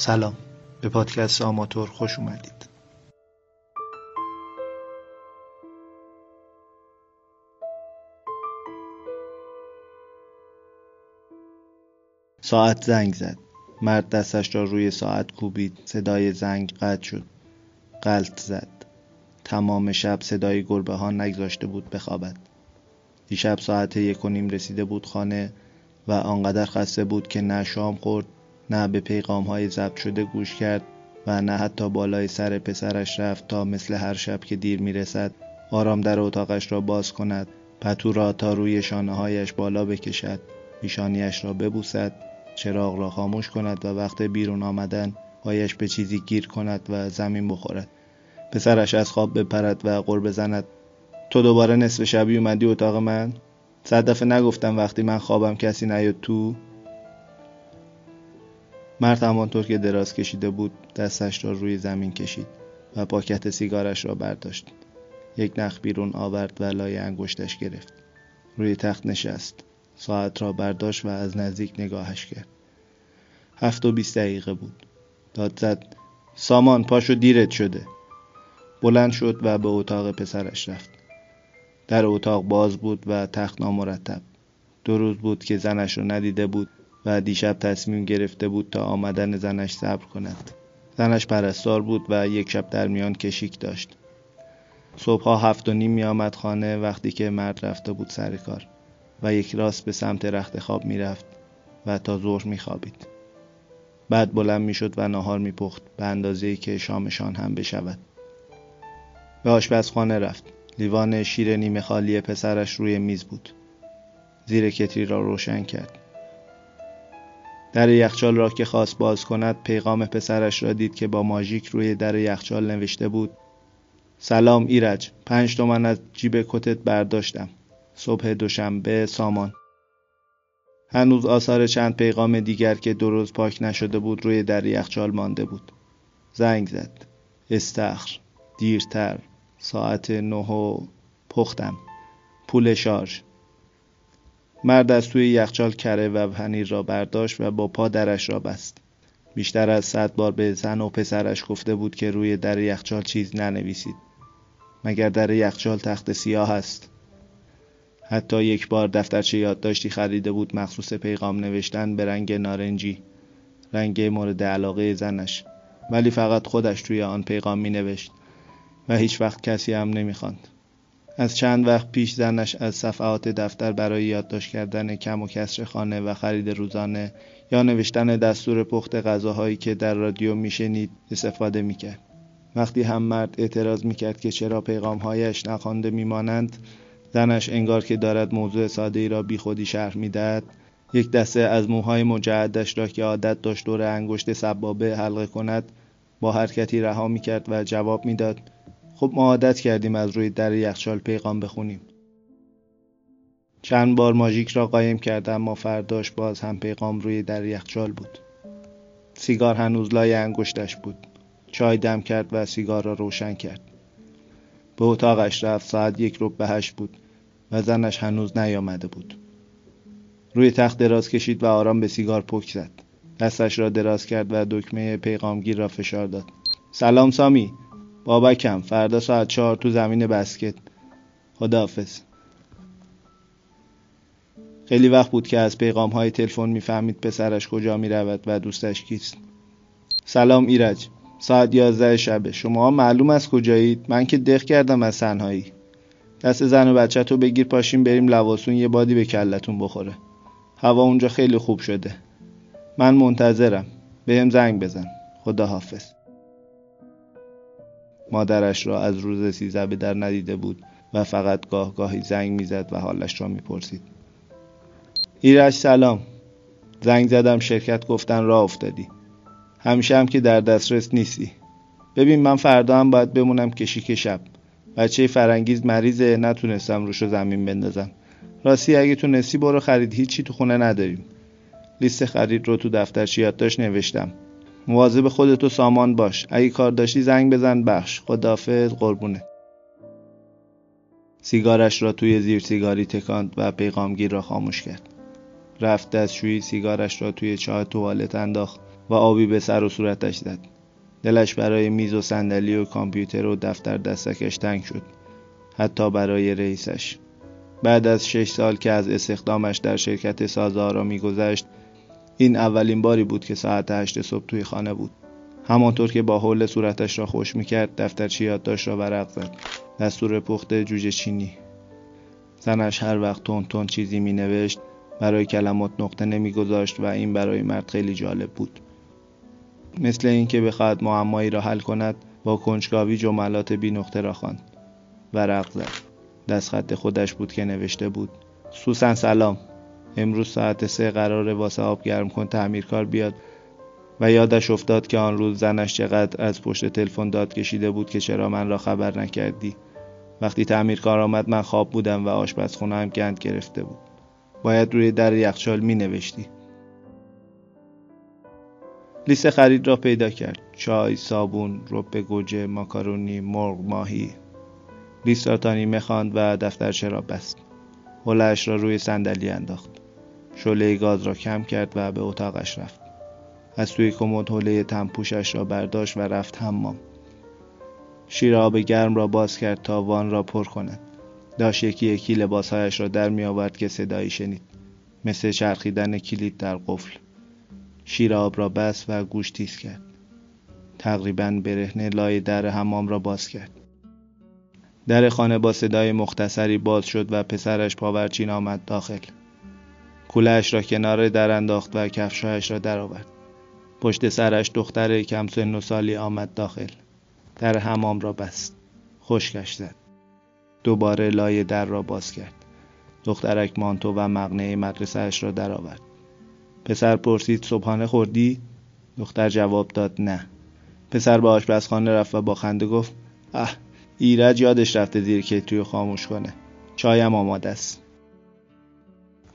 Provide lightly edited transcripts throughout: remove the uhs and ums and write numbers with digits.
سلام، به پادکست آماتور خوش اومدید. ساعت زنگ زد. مرد دستش را روی ساعت کوبید. صدای زنگ قطع شد. غلط زد. تمام شب صدای گربه ها نگذاشته بود بخوابد. دیشب ساعت 1:30 رسیده بود خانه و آنقدر خسته بود که نه شام خورد، نه به پیغام‌های ضبط شده گوش کرد و نه حتی بالای سر پسرش رفت تا مثل هر شب که دیر میرسد آرام در اتاقش را باز کند، پتو را تا روی شانه‌هایش بالا بکشد، پیشانیش را ببوسد، چراغ را خاموش کند و وقت بیرون آمدن پایش به چیزی گیر کند و زمین بخورد، پسرش از خواب بپرد و غر بزند: تو دوباره نصف شبی اومدی اتاق من؟ 100 دفعه نگفتم وقتی من خوابم کسی نیاد تو؟ مرد همانطور که دراز کشیده بود دستش را روی زمین کشید و پاکت سیگارش را برداشت. یک نخ بیرون آورد و لای انگشتش گرفت. روی تخت نشست. ساعت را برداشت و از نزدیک نگاهش کرد. 7:20 بود. داد زد: سامان، پاشو، دیرت شده. بلند شد و به اتاق پسرش رفت. در اتاق باز بود و تخت نامرتب. 2 روز بود که زنش را ندیده بود و دیشب تصمیم گرفته بود تا آمدن زنش صبر کند. زنش پرستار بود و یک شب در میان کشیک داشت. صبحها 7:30 می آمد خانه وقتی که مرد رفته بود سر کار و یک راست به سمت رخت خواب می رفت و تا ظهر می خوابید. بعد بلند می شد و ناهار می پخت به اندازه‌ای که شامشان هم بشود. به آشپزخانه رفت. لیوان شیر نیمه خالی پسرش روی میز بود. زیر کتری را روشن کرد. در یخچال را که خواست باز کند پیغام پسرش را دید که با ماژیک روی در یخچال نوشته بود: سلام ایرج، 5 تومن از جیب کتت برداشتم. صبح دوشنبه، سامان. هنوز آثار چند پیغام دیگر که 2 روز پاک نشده بود روی در یخچال مانده بود. زنگ زد. استخر. دیرتر. ساعت 9 پختم. پول شارژ. مرد از توی یخچال کره و پنیر را برداشت و با پا درش را بست. بیشتر از 100 بار به زن و پسرش گفته بود که روی در یخچال چیز ننویسید. مگر در یخچال تخت سیاه است؟ حتی یک بار دفترچه یادداشتی خریده بود مخصوص پیغام نوشتن به رنگ نارنجی، رنگ مورد علاقه زنش، ولی فقط خودش توی آن پیغام می نوشت و هیچ وقت کسی هم نمی خواند. از چند وقت پیش زنش از صفحات دفتر برای یادداشت کردن کم و کسر خانه و خرید روزانه یا نوشتن دستور پخت غذاهایی که در رادیو میشنید استفاده میکرد. وقتی هم مرد اعتراض میکرد که چرا پیغامهایش نخوانده میمانند، زنش انگار که دارد موضوع ساده‌ای را بی خودی شرح میدهد، یک دسته از موهای مجعدش را که عادت داشت دور انگشت سبابه حلقه کند با حرکتی رها میکرد و جواب میداد: خب ما عادت کردیم از روی در یخچال پیغام بخونیم. چند بار ماژیک را قایم کرد اما فرداش باز هم پیغام روی در یخچال بود. سیگار هنوز لای انگشتش بود. چای دم کرد و سیگار را روشن کرد. به اتاقش رفت. ساعت 7:45 بود و زنش هنوز نیامده بود. روی تخت دراز کشید و آرام به سیگار پک زد. دستش را دراز کرد و دکمه پیغامگیر را فشار داد. سلام سامی، بابکم، فردا ساعت 4 تو زمین بسکت. خداحافظ. خیلی وقت بود که از پیغام‌های تلفن می‌فهمید پسرش کجا می‌رود و دوستش کیست. سلام ایرج، ساعت 11 شب. شما معلوم از کجایید؟ من که دق کردم از تنهایی. دست زن و بچه تو بگیر پاشیم بریم لواسون یه بادی به کلتون بخوره. هوا اونجا خیلی خوب شده. من منتظرم. بهم زنگ بزن. خداحافظ. مادرش را از روز 13 به در ندیده بود و فقط گاه گاهی زنگ میزد و حالش را میپرسید. ایرج سلام. زنگ زدم شرکت، گفتن راه افتادی. همیشه هم که در دسترس نیستی. ببین من فردا هم باید بمونم کشیک شب. بچه فرنگیز مریضه، نتونستم روشو زمین بندازم. راستی اگه تونستی برو خرید، هیچی تو خونه نداریم. لیست خرید رو تو دفترچه یادداشت نوشتم. مواظب خودت و سامان باش. اگه کار داشتی زنگ بزن. بخش. خداحافظ. قربونه. سیگارش را توی زیر سیگاری تکاند و پیغامگیر را خاموش کرد. رفت دستشویی، سیگارش را توی چاه توالت انداخت و آبی به سر و صورتش زد. دلش برای میز و صندلی و کامپیوتر و دفتر دستکش تنگ شد، حتی برای رئیسش. بعد از 6 سال که از استخدامش در شرکت سازآرا می‌گذشت، این اولین باری بود که ساعت 8 صبح توی خانه بود. همانطور که با حول صورتش را خوش می‌کرد، دفترچه یادداشت را ورق زد. دستور پخت جوجه چینی. زنش هر وقت تون تون چیزی می‌نوشت، برای کلمات نقطه نمی‌گذاشت و این برای مرد خیلی جالب بود. مثل اینکه بخواد معمایی را حل کند، با کنجکاوی جملات بی نقطه را خواند. ورق زد. دستخط خودش بود که نوشته بود: سوسن سلام، امروز ساعت 3 قراره واسه آب گرم کن تعمیرکار بیاد. و یادش افتاد که آن روز زنش چقدر از پشت تلفن داد کشیده بود که چرا من را خبر نکردی. وقتی تعمیرکار آمد من خواب بودم و آشپزخونه هم گند گرفته بود. باید روی در یخچال می نوشتی. لیست خرید را پیدا کرد: چای، صابون، رب گوجه، ماکارونی، مرغ، ماهی. 20 تا نیمه خواند و دفترچه را بست. حله‌اش را روی صندلی انداخت. شعله گاز را کم کرد و به اتاقش رفت. از توی کمد حوله تن‌پوشش را برداشت و رفت حمام. شیر آب گرم را باز کرد تا وان را پر کند. داشت یکی یکی لباسهایش را در می آورد که صدایی شنید، مثل چرخیدن کلید در قفل. شیر آب را بست و گوش تیز کرد. تقریباً برهنه لای در حمام را باز کرد. در خانه با صدای مختصری باز شد و پسرش پاورچین آمد داخل. کوله‌اش را کنار در انداخت و کفش‌هایش را درآورد. پشت سرش دختر کم سن و سالی آمد داخل. در حمام را بست. خشکش زد. دوباره لای در را باز کرد. دخترک مانتو و مقنعه مدرسه‌اش را درآورد. پسر پرسید: صبحانه خوردی؟ دختر جواب داد: نه. پسر به آشپزخانه رفت و با خنده گفت: اه، ایرج یادش رفته زیر کتری خاموش کنه. چایم آماده است.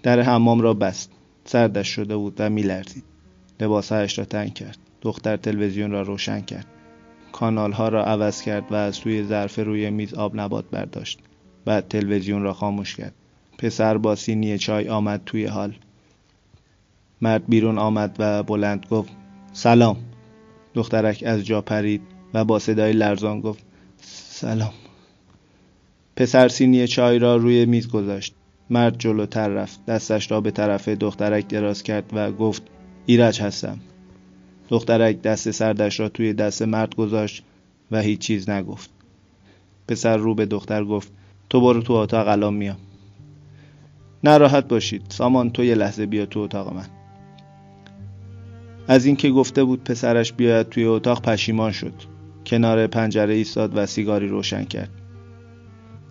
در حمام را بست. سردش شده بود و می‌لرزید. لباسهایش را تنگ کرد. دختر تلویزیون را روشن کرد. کانال‌ها را عوض کرد و از توی ظرف روی میز آب نبات برداشت. بعد تلویزیون را خاموش کرد. پسر با سینی چای آمد توی حال. مرد بیرون آمد و بلند گفت: سلام. دخترک از جا پرید و با صدای لرزان گفت: سلام. پسر سینی چای را روی میز گذاشت. مرد جلوتر رفت. دستش را به طرف دخترک دراز کرد و گفت: ایرج هستم. دخترک دست سردش را توی دست مرد گذاشت و هیچ چیز نگفت. پسر رو به دختر گفت: تو برو تو اتاق، الان میام. نه، راحت باشید. سامان، تو یه لحظه بیا تو اتاق من. از این که گفته بود پسرش بیاید توی اتاق پشیمان شد. کنار پنجره ایستاد و سیگاری روشن کرد.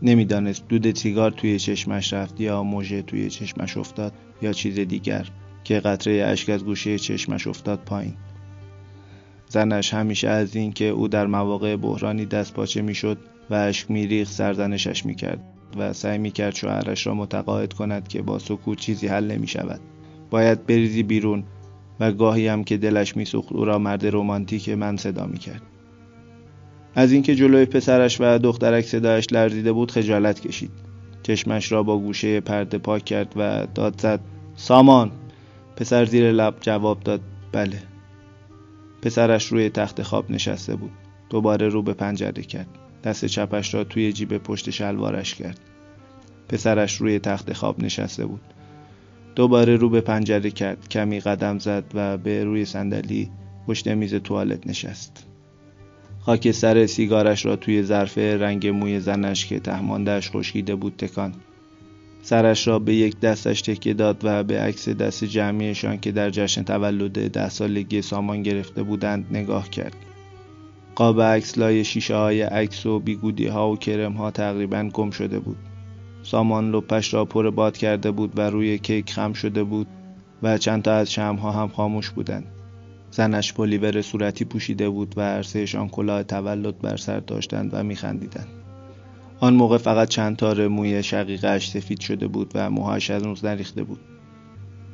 نمیدانست دود سیگار توی چشمش رفت یا موجه توی چشمش افتاد یا چیز دیگر، که قطره اشک از گوشه چشمش افتاد پایین. زنش همیشه از این که او در مواقع بحرانی دست پاچه میشد و اشک میریخت سرزنشش میکرد و سعی میکرد شوهرش را متقاعد کند که با سکوت چیزی حل نمیشود. باید بریزی بیرون. و گاهی هم که دلش میسوخت او را مرد رمانتیک من صدا میکرد. از اینکه جلوی پسرش و دخترک صدایش لرزیده بود خجالت کشید. چشمش را با گوشه پرده پاک کرد و داد زد: سامان. پسر زیر لب جواب داد: بله. پسرش روی تخت خواب نشسته بود. دوباره رو به پنجره کرد. دست چپش را توی جیب پشت شلوارش کرد. پسرش روی تخت خواب نشسته بود. دوباره رو به پنجره کرد. کمی قدم زد و به روی صندلی پشت میز توالت نشست. خاک سر سیگارش را توی ظرف رنگ موی زنش که تهماندهش خشکیده بود تکاند. سرش را به یک دستش تکیه داد و به عکس دست جمعیشان که در جشن تولد 10 سالگی سامان گرفته بودند نگاه کرد. قاب عکس لای شیشه های عکس و بیگودی ها و کرم ها تقریباً گم شده بود. سامان لپش را پر باد کرده بود و روی کیک خم شده بود و چند تا از شمع ها هم خاموش بودند. زنش پلیور صورتی پوشیده بود و هر سه‌شان کلاه تولد بر سر داشتند و می‌خندیدند. آن موقع فقط چند تار موی شقیقه‌اش سفید شده بود و موهایش از نوز نریخته بود.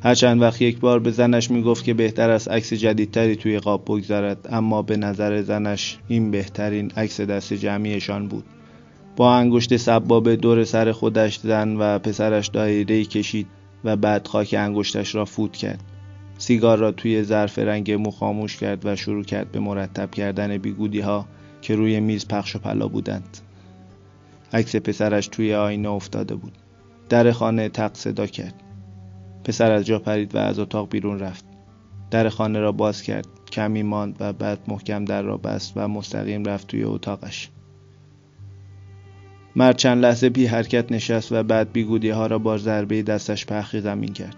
هر چند وقت یک بار به زنش میگفت که بهتر است عکس جدیدتری توی قاب بگذارد، اما به نظر زنش این بهترین عکس دست جمعیشان بود. با انگشت سبابه دور سر خودش زن و پسرش دایره‌ای کشید و بعد خاک انگشتش را فوت کرد. سیگار را توی ظرف رنگ مو خاموش کرد و شروع کرد به مرتب کردن بیگودی ها که روی میز پخش و پلا بودند. عکس پسرش توی آینه افتاده بود. در خانه تق صدا کرد. پسر از جا پرید و از اتاق بیرون رفت. در خانه را باز کرد، کمی ماند و بعد محکم در را بست و مستقیم رفت توی اتاقش. مرد چند لحظه بی حرکت نشست و بعد بیگودی ها را با ضربه دستش پخی زمین کرد.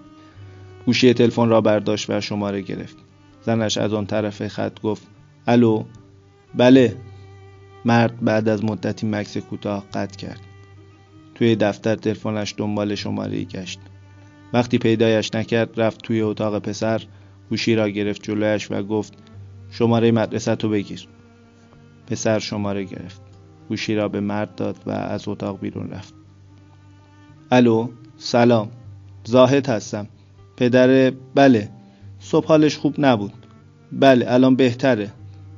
گوشی تلفن را برداشت و شماره گرفت. زنش از آن طرف خط گفت: الو. بله. مرد بعد از مدتی مکث کوتاه قطع کرد. توی دفتر تلفنش دنبال شماره‌ای گشت. وقتی پیدایش نکرد رفت توی اتاق پسر، گوشی را گرفت جلویش و گفت: شماره مدرسه تو بگیر. پسر شماره گرفت، گوشی را به مرد داد و از اتاق بیرون رفت. الو. سلام، زاهد هستم. پدر؟ بله. صبح حالش خوب نبود. بله الان بهتره.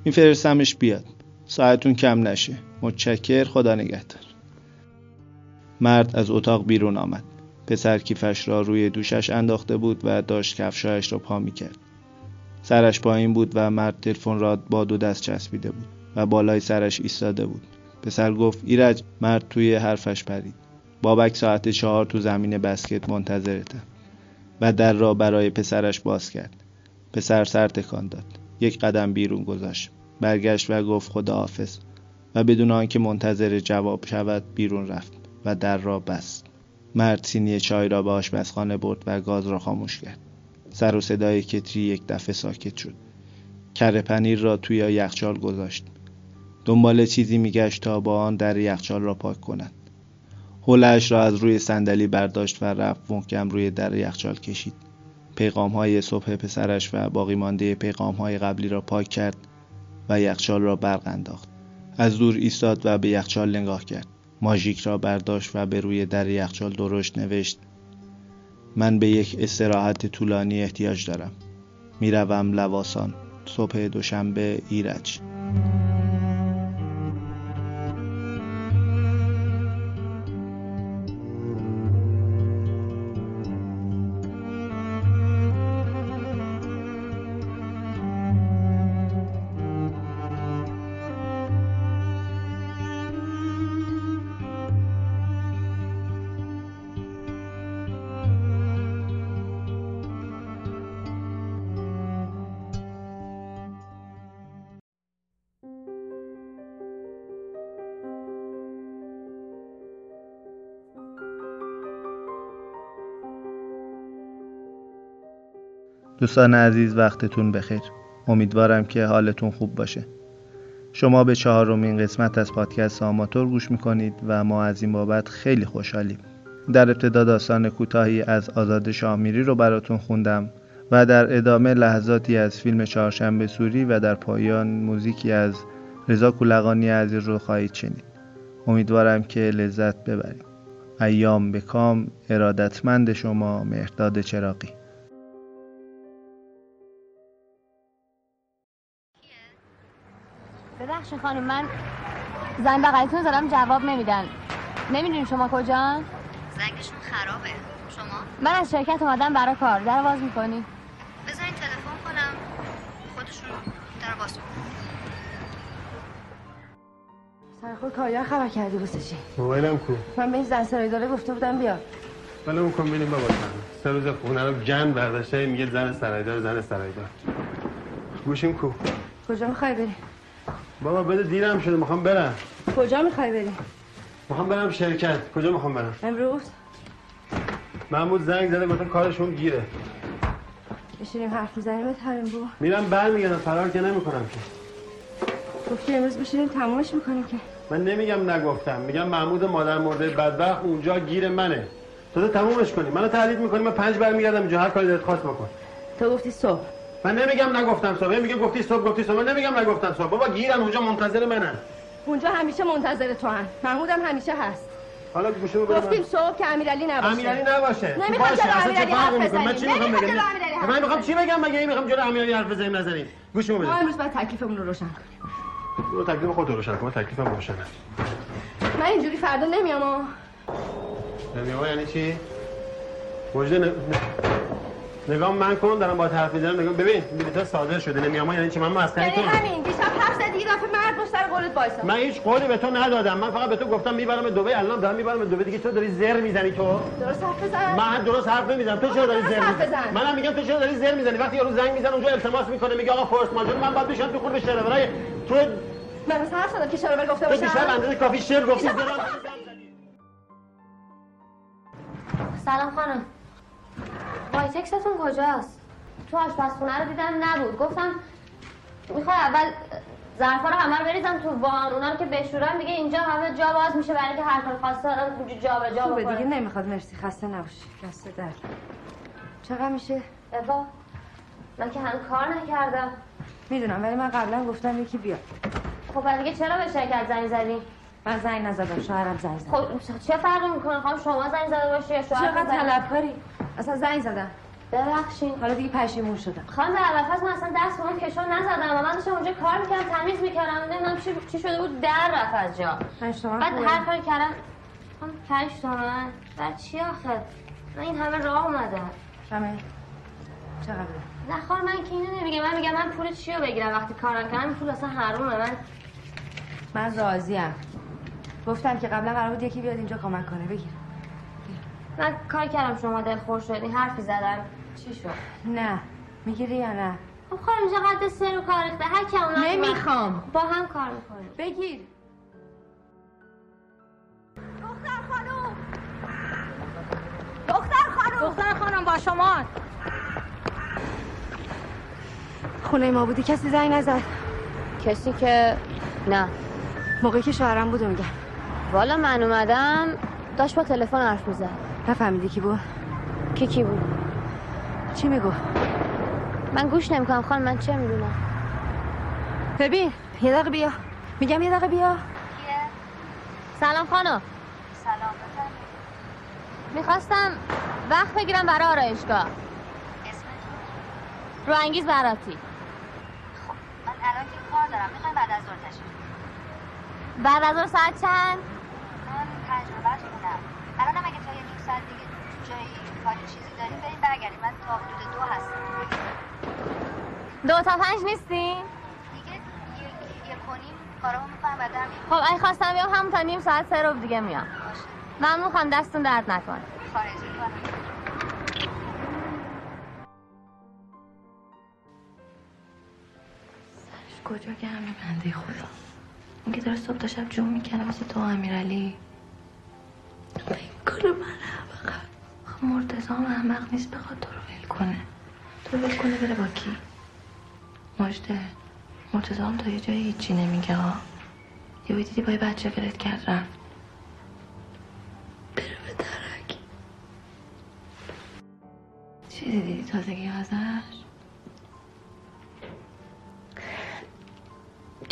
میفرستمش بیاد. ساعتون کم نشه. متشکر، خدا نگهدار. مرد از اتاق بیرون آمد. پسر کیفش را روی دوشش انداخته بود و داشت کفشایش را پا می‌کرد. سرش پایین بود و مرد تلفن را با دو دست چسبیده بود و بالای سرش ایستاده بود. پسر گفت: ایرج. مرد توی حرفش پرید. بابک ساعت 4 تو زمین بسکت منتظرته. و در را برای پسرش باز کرد. پسر سر تکان داد. یک قدم بیرون گذاشت. برگشت و گفت: خداحافظ. و بدون آنکه منتظر جواب شود بیرون رفت و در را بست. مرد سینی چای را به آشپزخانه برد و گاز را خاموش کرد. سر و صدای کتری یک دفعه ساکت شد. کره پنیر را توی یخچال گذاشت. دنبال چیزی میگشت تا با آن در یخچال را پاک کند. حوله‌اش را از روی صندلی برداشت و رفت محکم روی در یخچال کشید. پیغام‌های صبح پسرش و باقی مانده پیغام‌های قبلی را پاک کرد و یخچال را برق انداخت. از دور ایستاد و به یخچال نگاه کرد. ماژیک را برداشت و به روی در یخچال درشت نوشت: من به یک استراحت طولانی احتیاج دارم. میروم لواسان. صبح دوشنبه، ایرج. دوستان عزیز، وقتتون بخیر. امیدوارم که حالتون خوب باشه. شما به 4مین قسمت از پادکست آماتور گوش میکنید و ما از این بابت خیلی خوشحالیم. در ابتدا داستان کوتاهی از آزاد شامیری رو براتون خوندم و در ادامه لحظاتی از فیلم چهارشنبه سوری و در پایان موزیکی از رضا کولقانی عزیز رو خواهید شنید. امیدوارم که لذت ببرید. ایام به کام. ارادتمند شما، مهرداد چراغی. ببخشید خانم، من زنگ بغلیتون زدم جواب نمیدن. نمیدونیم شما کجان؟ زنگشون خرابه. شما؟ من از شرکت اومدم برای کار. در باز میکنی؟ بذارین تلفن کنم خودشون در باز کنم. سرخور کاریا خبر کردی واسه چی؟ موبایلم کو؟ من به این زن سرایداره گفته بودم بیار. بله اون کن بینیم بابا کنم. سه روز خونه رو جن برداشته میگه زن سرایدار زن سرایدار. گوشیم کو؟ کجا میخوای بری؟ بابا بده دیرم شده، میخوام برم. کجا میخوای بری؟ میخوام برم شرکت. کجا میخوام برم؟ امروز محمود زنگ زده مثلا کارشون گیره. بشینیم حرف بزنیم بتریم بابا. میرم برمیگردم، فرار که نمیکنم که. گفتی امروز بشینیم تمامش میکنیم که. من نمیگم نگفتم، میگم محمود مادر مرده بدبخت اونجا گیر منه. تو تمومش کنی، منو تهدید میکنی، من 5 برمیگردم اینجا، هر کاری دلت خواست بکن. تو گفتی صبح. من نمیگم نگفتم صبح. میگه گفتی صبح، گفتی صبح. من نمیگم نگفتم صبح. بابا گیرم اونجا منتظر منن. اونجا همیشه منتظر تو هن. محمودم همیشه هست. حالا گوشو بده. گفتیم صبح که امیرعلی نباشه. امیرعلی نباشه. نمیخوام جلو امیرعلی حرف بزنیم. من چی میخوام بگم؟ من میخوام چی بگم؟ مگه این میخوام جلو امیرعلی حرف بزنیم نزنیم؟ گوشو بده. ما امروز باید تکلیفمون رو روشن کنیم. تو تکلیف خودت روشن کن، تکلیفم روشنه. من اینجوری فردا نمیام. نمیام یعنی چی؟ وجده نگاه من کن، دارم با حرف می‌زنم. نگاه ببین بلیط‌ها صادر شده، نمیام یعنی چی؟ من مسخره کنم؟ همین دیشب حرف زدی یه دفعه مرد باش سر قولت وایسا. من هیچ قولی به تو ندادم، من فقط به تو گفتم میبرم دبی، الانم دارم میبرم دبی دیگه. تو داری زر میزنی. تو درست حرف بزن. من درست حرف نمیزنم. تو چرا داری زر میزنی؟ منم میگم تو چرا داری زر میزنی؟ وقتی یارو زنگ میزنه اونجا التماس میکنه میگه آقا فورس ماجور من باید بشم تو خون به شهرورای تو. من اصلا حرف زدم که شهرور گفته باشه. تو دیشب اندازه کافی شعر گفتی. سلام خانم. وایتکستون کجاست؟ تو آشپزخونه رو دیدم نبود. گفتم میخوای اول ظرفا رو همه رو بریزم تو وان، اونا رو که بشورم دیگه اینجا همه جا باز میشه برای اینکه هر کار خواسته رو جا به جا بکنه. دیگه نمیخواد. مرسی، خسته نباشی. خسته در. چقدر میشه؟ بابا من که هنوز کار نکردم. میدونم، ولی من قبلا گفتم یکی بیاد. خب دیگه چرا به شرکت زنگ زدی؟ من زنگ نزدم، شوهرم زنگ زد. خب چه فرقی میکنه؟ خب شما زنگ زده باشی یا شوهر؟ چقدر طلبکاری. اصلا زنگ زدم. ببخشید. حالا دیگه پشیمون شدم. خانم علفاس من اصلا دست اون کشون نزدم. من داشتم اونجا کار میکردم، تمیز میکردم. نمیدونم چی شده بود در رفت از جا. 5 تومن. بعد هر کاری کردم. خانم 5 تومن. بعد چی آخه؟ من این همه راه اومدم. همه. چقدر؟ نه خانم من که اینو نمیگم. من میگم من پول چی رو بگیرم وقتی کار نکردم؟ پول اصلا حرومه. من راضی‌ام. گفتم که قبلا قرار بود یکی بیاد اینجا کمک کنه. بگیر. من کار کردم شما دلخور شدی، حرفی زدم. چی شد؟ نه میگیری یا نه؟ خب خانم چقدر سر و کار ریخته، هر کی اومد. نمیخوام، با هم کار میکنیم. بگیر دختر خانم. دختر خانم. دختر خانم با شما. خونه ما بودی کسی زنگ نزد؟ کسی که نه. موقعی که شوهرم بود میگم. والا من اومدم داشت با تلفن حرف میزد. نفهمیدی کی بود؟ کی بود؟ چی میگفت؟ من گوش نمیکنم خانم، من چه میدونم. ببین یه دقیقه بیا. میگم یه دقیقه بیا. کیه؟ سلام خانم. سلام بفرمایید. میخواستم وقت بگیرم برای آرایشگاه. اسمتون؟ روانگیز براتی. خب من الان که کار دارم. میخواین بعد از ظهر تشریف بیارید؟ بعد از ظهر ساعت چند؟ تجربه‌اش بودم. الان هم اگه تا یک ساعت دیگه جایی کاری چیزی داریم بریم برگردیم. من تا حدود 2 هستم. 2 تا 5 نیستی؟ دیگه یک و نیم کارامو می‌کنم بعد هم. خب اگه خواستم بیام همون تا نیم ساعت سر رو دیگه میام. باشه. ممنون خانم، دستتون درد نکنه. خواهش می‌کنم. سرش کجا گرمه بنده خدا. اون که داره صبح تا شب جون میکنه واسه تو امیرعلی. کل من احمقم. خب مرتضی هم احمق نیست بخواد تو رو ول کنه. تو رو ول کنه بره با کی؟ مجده. مرتضی هم تا یه جایی هیچی نمیگه ها. یه دیدی با یه بچه ولت کرد رفت. بره به درک. چی دیدی تازگی ازش؟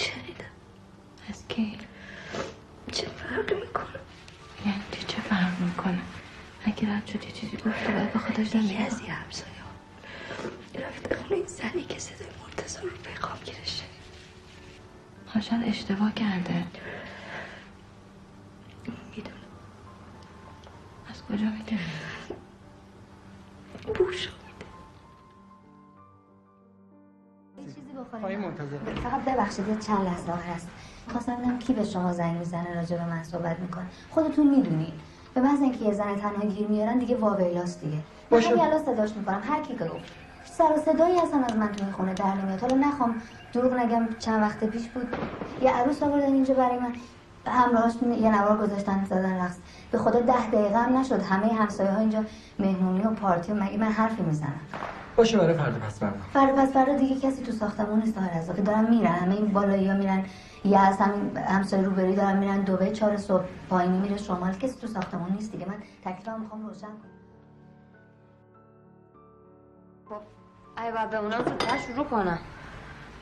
شنیدم. از کی؟ چه فرقی میکنه؟ یعنی چه فرق میکنه؟ اگه رد شد یه چیزی گفت تو باید با خودش دمیگه از یه همسایه ها رفته خونه این زنی که صدای مرتضی رو به خواب گیرش شد. هاشان اشتباه کرده. میدونم. از کجا میدونم؟ بوشو میده. یه چیزی بخوریم پایی منتظر. فقط ببخشید یه چند لحظه آخر است. خواستم ببینم کی به شما زنگ میزنه راجع به من صحبت میکنه. خودتون میدونید به بعضی اینکه یه زن تنها گیر میارن دیگه واویلاست دیگه. باشه من الان صداش میکنم. هر کی گفت سر و صدایی اصلا از من تو این خونه در نمیاد. حالا نخوام دروغ نگم چند وقت پیش بود یه عروس آوردن اینجا برای من، همراهش یه نوار گذاشتن زدن رقص. به خدا 10 دقیقه هم نشد همه همسایه‌ها اینجا مهمونی و پارتی و مگه من حرفی میزنم؟ باشه برای فردا دیگه کسی تو ساختمون نیست هرزا که دارن میرن. همه این بالایی‌ها میرن یا از همین همسایه روبروی دارن میرن دبی 4 صبح، پایینی میره شمال. کسی تو ساختمون نیست دیگه. من تکلیفم میخوام روشن کنم. خب ای بابا اونم تو تاش رو کنه.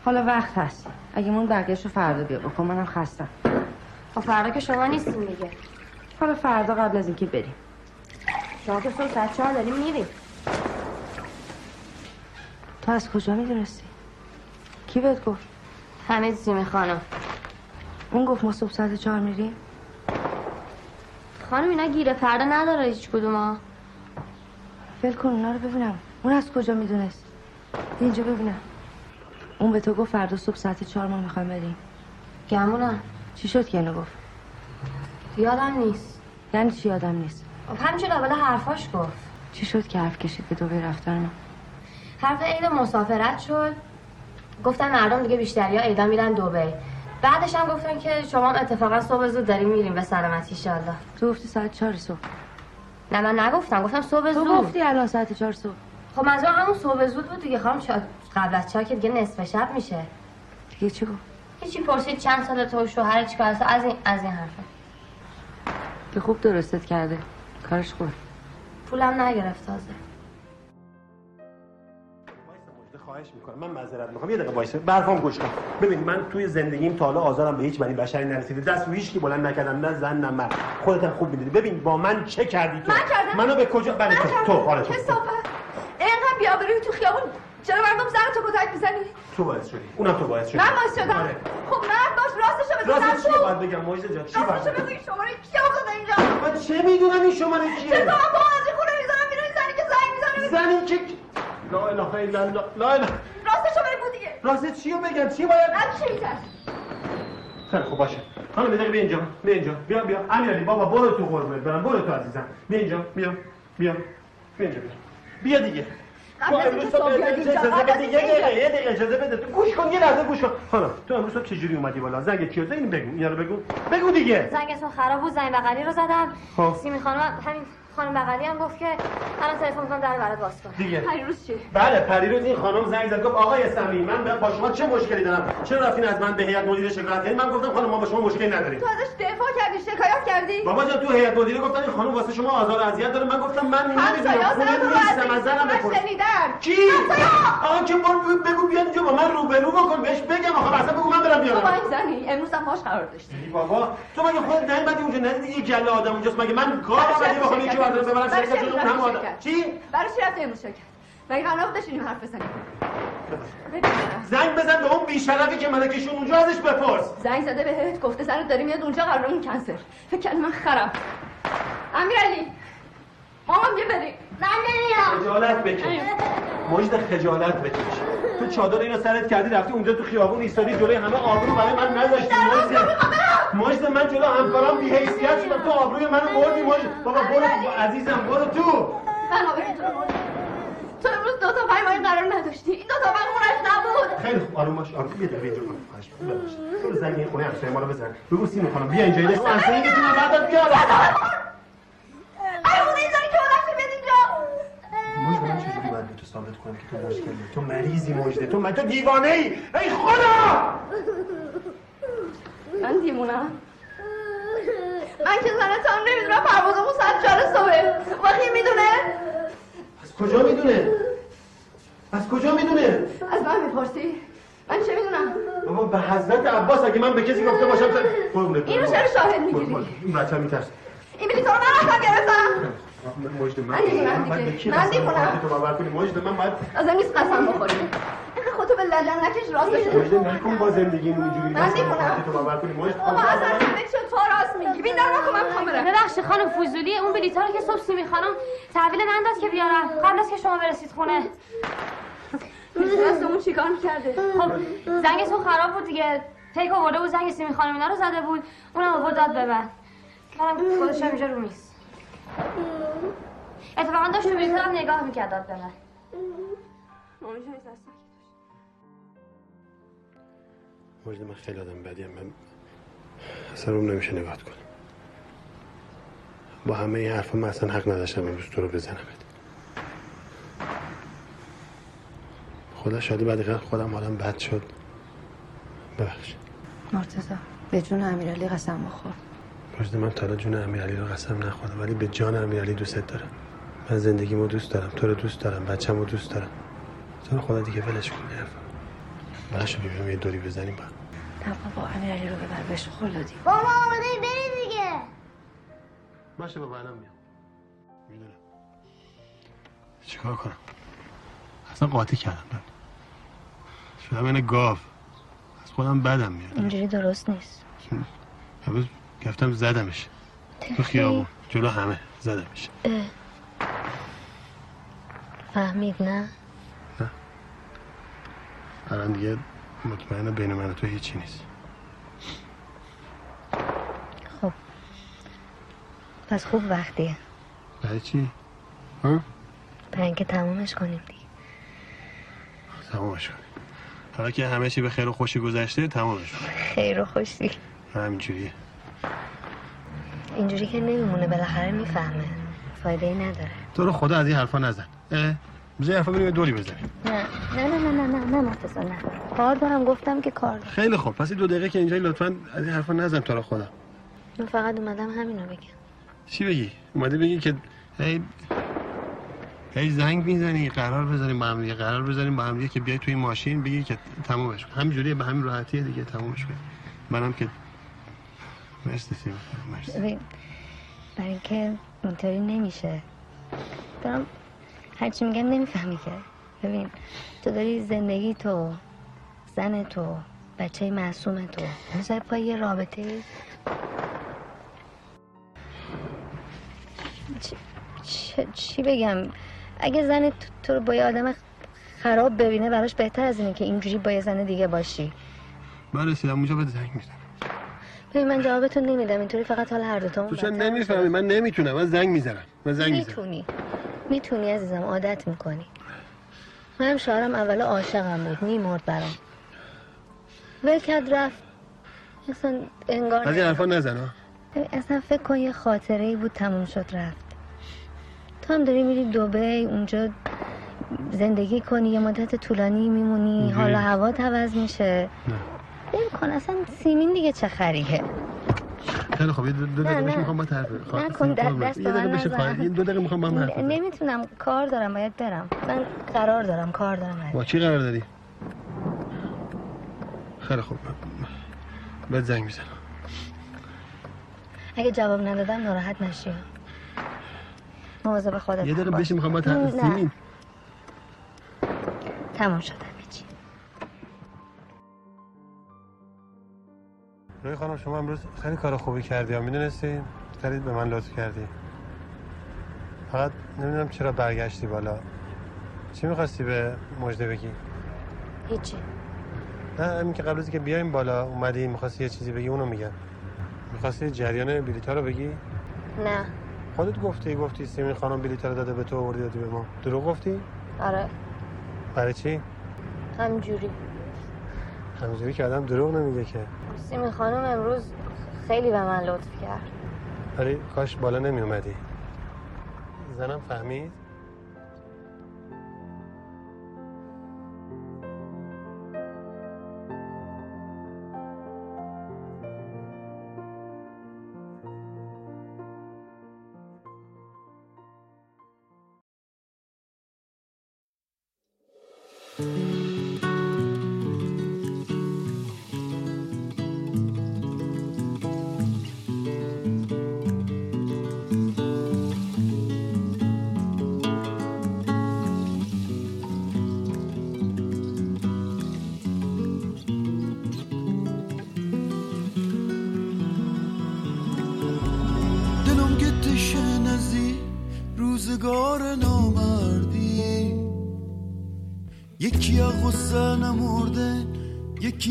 حالا وقت هست. اگه مون بقیه‌شو فردا بیا بکن. منم خستم. خب فردا که شما نیستین دیگه. حالا فردا قبل از اینکه بریم. شما که صبح 4 داریم میریم. تو از کجا میدونستی؟ کی بهت گفت؟ همه زیمی خانم. اون گفت ما صبح 4 میریم. خانم اینا گیره فردا نداره هیچ کدوم ها. بل کن اونا رو ببینم. اون از کجا میدونست؟ اینجا ببینم. اون به تو گفت فردا صبح ساعت 4 ما میخوایم بریم. گمونم. چی شد که اینو گفت؟ یادم نیست. یعنی چی یادم نیست؟ همینجور اول حرفاش گفت. چی شد که حرف کشید به دوباره رفتن ما؟ حرف عید مسافرت شد. گفتن مردم دیگه بیشتری‌ها عیدا میرن دبی. بعدش هم گفتن که شما اتفاقا صبح زود داریم میریم به سلامتی انشالله. تو گفتی ساعت 4 صبح. نه من نگفتم، گفتم صبح زود. تو گفتی الان ساعت 4 صبح. خب منظور همون صبح زود بود دیگه خانم. قبل از 4 که دیگه نصف شب میشه. دیگه چی گفت؟ هیچی. پرسید چند سال تو شوهر چیکار از این حرفا. که خوب درستت کرده. کارش خوبه. پولم نگرفت تازه. خواهش میکنم. من معذرت میخوام یه دقیقه وایسه برفام گوش کن. ببین من توی زندگیم تا حالا آزارم به هیچ بنی بشری نرسیده، دست رو هیچ کی بلند نکردم، نه زن نه مرد. خودت خوب میدونی. ببین با من چه کردی تو؟ منو به کجا بردی تو؟ حالا تو اینقدر بیا بروی تو خیابون چرا مردم زن تو کتک میزنی؟ تو باعث شدی. اونم تو باعث شدی. من باعث شدم. خب مرد باش راستش رو بگو. راستش چی باید بگم ماجد جان؟ چی باید بگم؟ بگو شماره کیو داده اینجا؟ من چه میدونم این شماره کیه؟ چرا با بازی خونه میذارم میرین زنی که زنگ میزنه؟ زنی که لا اله الا الله. لا اله. راستشو بگو دیگه. راستش چیو بگم؟ چی باید؟ من چی میگم؟ خیلی خوب باشه. خانم دقیقاً بیا اینجا. بیا اینجا. بیا علی بابا برو تو قربونت برم. برو تو عزیزم. بیا اینجا. بیا. بیا دیگه. قبل از اینکه صبح بیاد اینجا یه دقیقه اجازه بده. تو گوش کن یه لحظه گوش کن. خانم تو امروز صبح چجوری اومدی بالا؟ زنگ کیو زدی؟ اینو بگو. یارو بگو دیگه. زنگتون خراب بود. زنگ بغلی رو زدم. سیمی خانم همین خانم بغلی هم گفت که الان تلفن می‌کنم در برات باز کن. پریروز چی؟ بله پریروز این خانم زنگ زد گفت آقای صمیم من با شما چه مشکلی دارم؟ چرا رفتین از من به هیئت مدیره شکایت کردین؟ من گفتم خانم ما با شما مشکلی نداریم. تو ازش دفاع کردی، شکایت کردی؟ بابا جان تو هیئت مدیره گفتن این خانم واسه شما آزار و اذیت داره. من گفتم من نمی‌دونم. من نمی‌ذارم بپرسم. چی؟ آقا که بگو بیاد اینجا با من روبرو بکن بهش بگم آخه اصلا بگو من برم بیارم. بابا زنی امروز هم باش قرار داشتی. بابا تو مگه خودت نیومدی اونجا ندیدی یه گله آدم اونجاست مگه من گاز بدی بخوام یکی بردارم ببرم شرکت جون هم آدم. چی؟ برای چی رفته امروز شرکت؟ مگه قرار داشت اینو حرف بزنی؟ زنگ بزن به اون بی‌شرفی که ملکشون اونجا ازش بپرس. زنگ زده بهت گفته سرت داری میاد اونجا قرارمون کنسل. فکر کردم من خراب. امیرعلی مامان بیا بریم. من نمیام. خجالت بکش. مجد خجالت بکش. تو چادر اینو سرت کردی رفتی اونجا تو خیابون ایستادی جلوی همه آبرو برای من نذاشتی. مجد من جلو همکارام بی حیثیت شدم تو آبروی منو بردی. مجد بابا برو عزیزم برو تو. من آبروی تو رو بردم. تو امروز دو تا پای ما قرار نداشتی. این دو تا پای خونش نبود. خیلی خوب آروم باش. آروم بیا اینجا برو. خواهش می‌کنم. تو زنگ خونه همسایه ما رو بزن. بگو سیمون خانم بیا اینجا دست همسایه تو بعدت بیا. تو ثابت کنم که تو مشکلی، تو مریضی مجده، تو دیوانه ای. ای خدا من دیوونم؟ من که زنتم نمیدونم پروازمون ساعت 4 صبح. واقعی میدونه؟ از کجا میدونه؟ از من میپرسی؟ من چه میدونم؟ بابا به حضرت عباس اگه من به کسی گفته باشم قربونت برم. اینو چرا شاهد میگیری؟ این بچه میترسه. این بلیط رو من رفتم گرفتم. من دیوونم. تو باور کنی مجد من باید از این نیست قسم بخوری. اینقدر خودتو به لدن نکش راستش مجد نکن با زندگی اونجوری. من دیوونم. تو باور کنی مجد بابا اصلا فکر شد تو راست میگی. ببین دارم نکن من کامرم. ببخشید خانم فوزولی اون بلیطا رو که صبح سیمی خانم تحویل من داد که بیارم قبل از که شما برسید خونه. راستمون چیکار می‌کرده؟ خب زنگتون خراب بود دیگه. پیک آورده بود زنگ سیمی خانم اینا رو زده بود. اونم آورد داد به من. منم خودشم اینجا رو میز. اتفاقا داشت تو بیترم نگاه میکرد داد به من. مجد من خیلی آدم بدیم. من اصلا روم نمیشه نگاهت کنم. با همه این حرفا من اصلا حق نداشتم امروز تو رو بزنمت. خدا شاید بعد خودم حالم بد شد. ببخشید مرتضی. به جون امیرعلی قسم بخور. مجد من تا حالا جون امیرعلی رو قسم نخوردم ولی به جان امیرعلی دوست دارم. من زندگیمو دوست دارم، تو رو دوست دارم، بچه‌مو دوست دارم. تو رو خدا دیگه ولش کن حرفا. باشه ببینم یه دوری بزنیم با. نه بابا امیرعلی رو ببر بهش خلادی. بابا آماده بریم دیگه. باشه بابا الان میام. میدونم. چیکار کنم؟ اصلا قاطی کردم من. شدم این گاو. از خودم بدم میاد. اینجوری درست نیست. امروز گفتم زدمش تو خیابون جلو همه زدمش. فهمید نه؟ نه الان دیگه مطمئنه بین من و تو هیچی نیست. خب پس خوب وقتیه. برای چی؟ ها؟ برای اینکه تمومش کنیم دیگه. تمومش کنیم. حالا که همه چی به خیر و خوشی گذشته تمومش کنیم. خیر و خوشی همینجوریه. اینجوری که نمیمونه بالاخره میفهمه. فایده ای نداره. تو رو خدا از این حرفا نزن. بذار حرفا بریم دوری بزنیم. نه مرتضی نه. کار دارم گفتم که کار دارم. خیلی خوب. پس 2 دقیقه که اینجایی لطفاً از این حرفا نزن تو رو خدا. من فقط اومدم همینو بگم. چی بگی؟ اومدی بگی که هی زنگ میزنی قرار بزنیم با هم دیگه که بیای توی ماشین بگی که تمومش کن. همینجوری به همین راحتیه دیگه تمومش کن. منم که مرسی سیما. مرسی. برای اینکه اونطوری نمیشه. دارم هرچی میگم نمیفهمی که. ببین تو داری زندگی تو، زن تو، بچه معصوم تو میذاری پای یه رابطه. چی بگم؟ اگه زن تو رو با یه آدم خراب ببینه براش بهتر از اینه که اینجوری با یه زن دیگه باشی. من رسیدم اونجا بهت زنگ میزنم. ببین من جوابتو نمیدم اینطوری، فقط حال هر دوتامون. تو چرا نمیفهمی؟ من نمیتونم. من زنگ میزنم. میتونی عزیزم، عادت میکنی. منم شوهرم اول عاشقم بود، میمرد برام، ول کرد رفت. اصلا انگار از این حرفا نزن. اصلا فکر کن یه خاطره ای بود تموم شد رفت. تو هم داری میری دبی، اونجا زندگی کنی، یه مدت طولانی میمونی، حالا هوات عوض میشه. نمی‌کنه اصلا. سیمین دیگه چه خریه. خیلی خب 2 دقیقه میخوام با طرف نکن دست به من نزن. 2 دقیقه میخوام با من حرف. نمیتونم، کار دارم، باید برم. من قرار دارم، کار دارم. با چی قرار داری؟ خیلی خب بهت زنگ میزنم. اگه جواب ندادم ناراحت نشی. مواظب خودت باش. 2 دقیقه بشی میخوام با طرف سیمین. تموم شد. روی خانم شما امروز خیلی کار خوبی کردی و میدونستی؟ خیلی به من لطف کردی. فقط نمیدونم چرا برگشتی بالا. چی میخواستی به مجده بگی؟ هیچی. نه همین که قبل از که بیایم بالا اومدی میخواستی یه چیزی بگی، اونو میگم. میخواستی جریان بلیط‌ها رو بگی؟ نه. خودت گفتی سیمین خانم بلیط‌ها رو داده به تو، آوردی دادی به ما. دروغ گفتی؟ آره. برای چی؟ همینجوری که آدم دروغ نمیگه که. سیمین خانم امروز خیلی به من لطف کرد. آره کاش بالا نمی اومدی. زنم فهمید.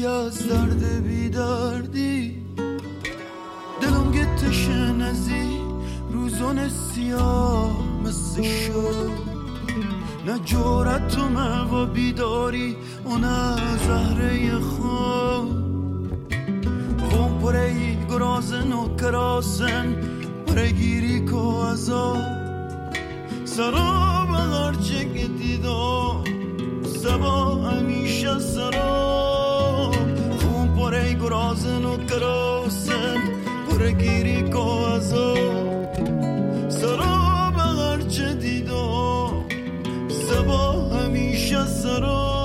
از درد بی دردی دلم گتش نزی روزان سیاه مثل شد نه جورت و موا بیداری و نه زهره خون خون پره ای گرازن و کراسن پره گیری که ازا سرا بغر چک دیدم سبا همیشه سرا پره گرازن و کراسن پره گیری که ازا سرا بغر چه دیدم سبا همیشه سرا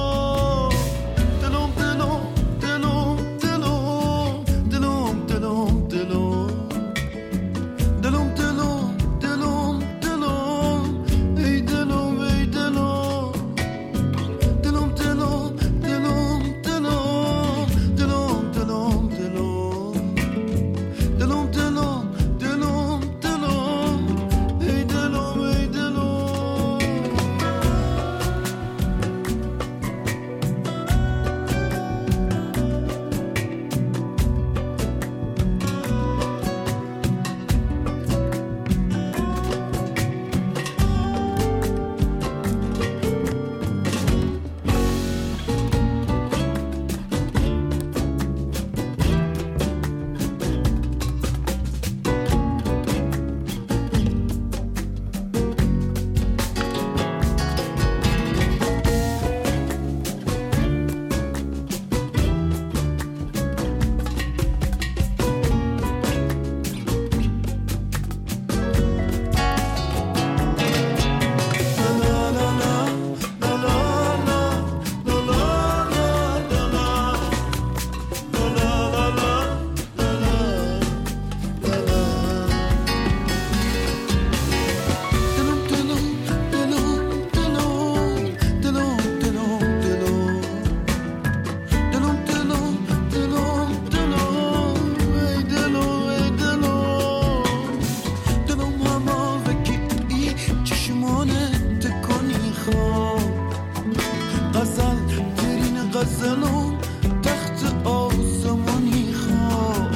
زلون تخت آسمانی خواه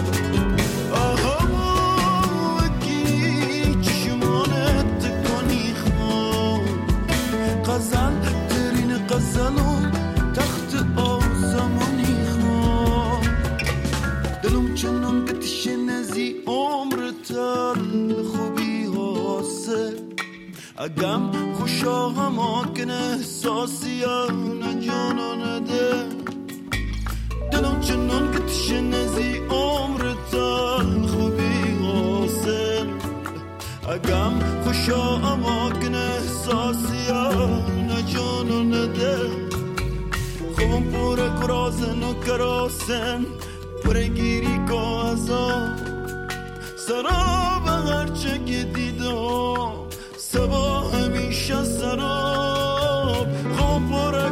آقا با وکی چشمانت کنی خواه قزل ترین قزلون تخت آسمانی خواه دلم چنان کتش نزی عمر تن خوبی حاصل اگم خوشا هماکن احساسی اون جانا نده دلم چنان که تشه نزی عمر تن خوبی غاسل اگم خوشا هماکن احساسی اون جانا نده خوبم پوره کرازن و کراسن پوره گیری که ازا سرا به هرچه که دیدم سبا همیشه سراب خواب بره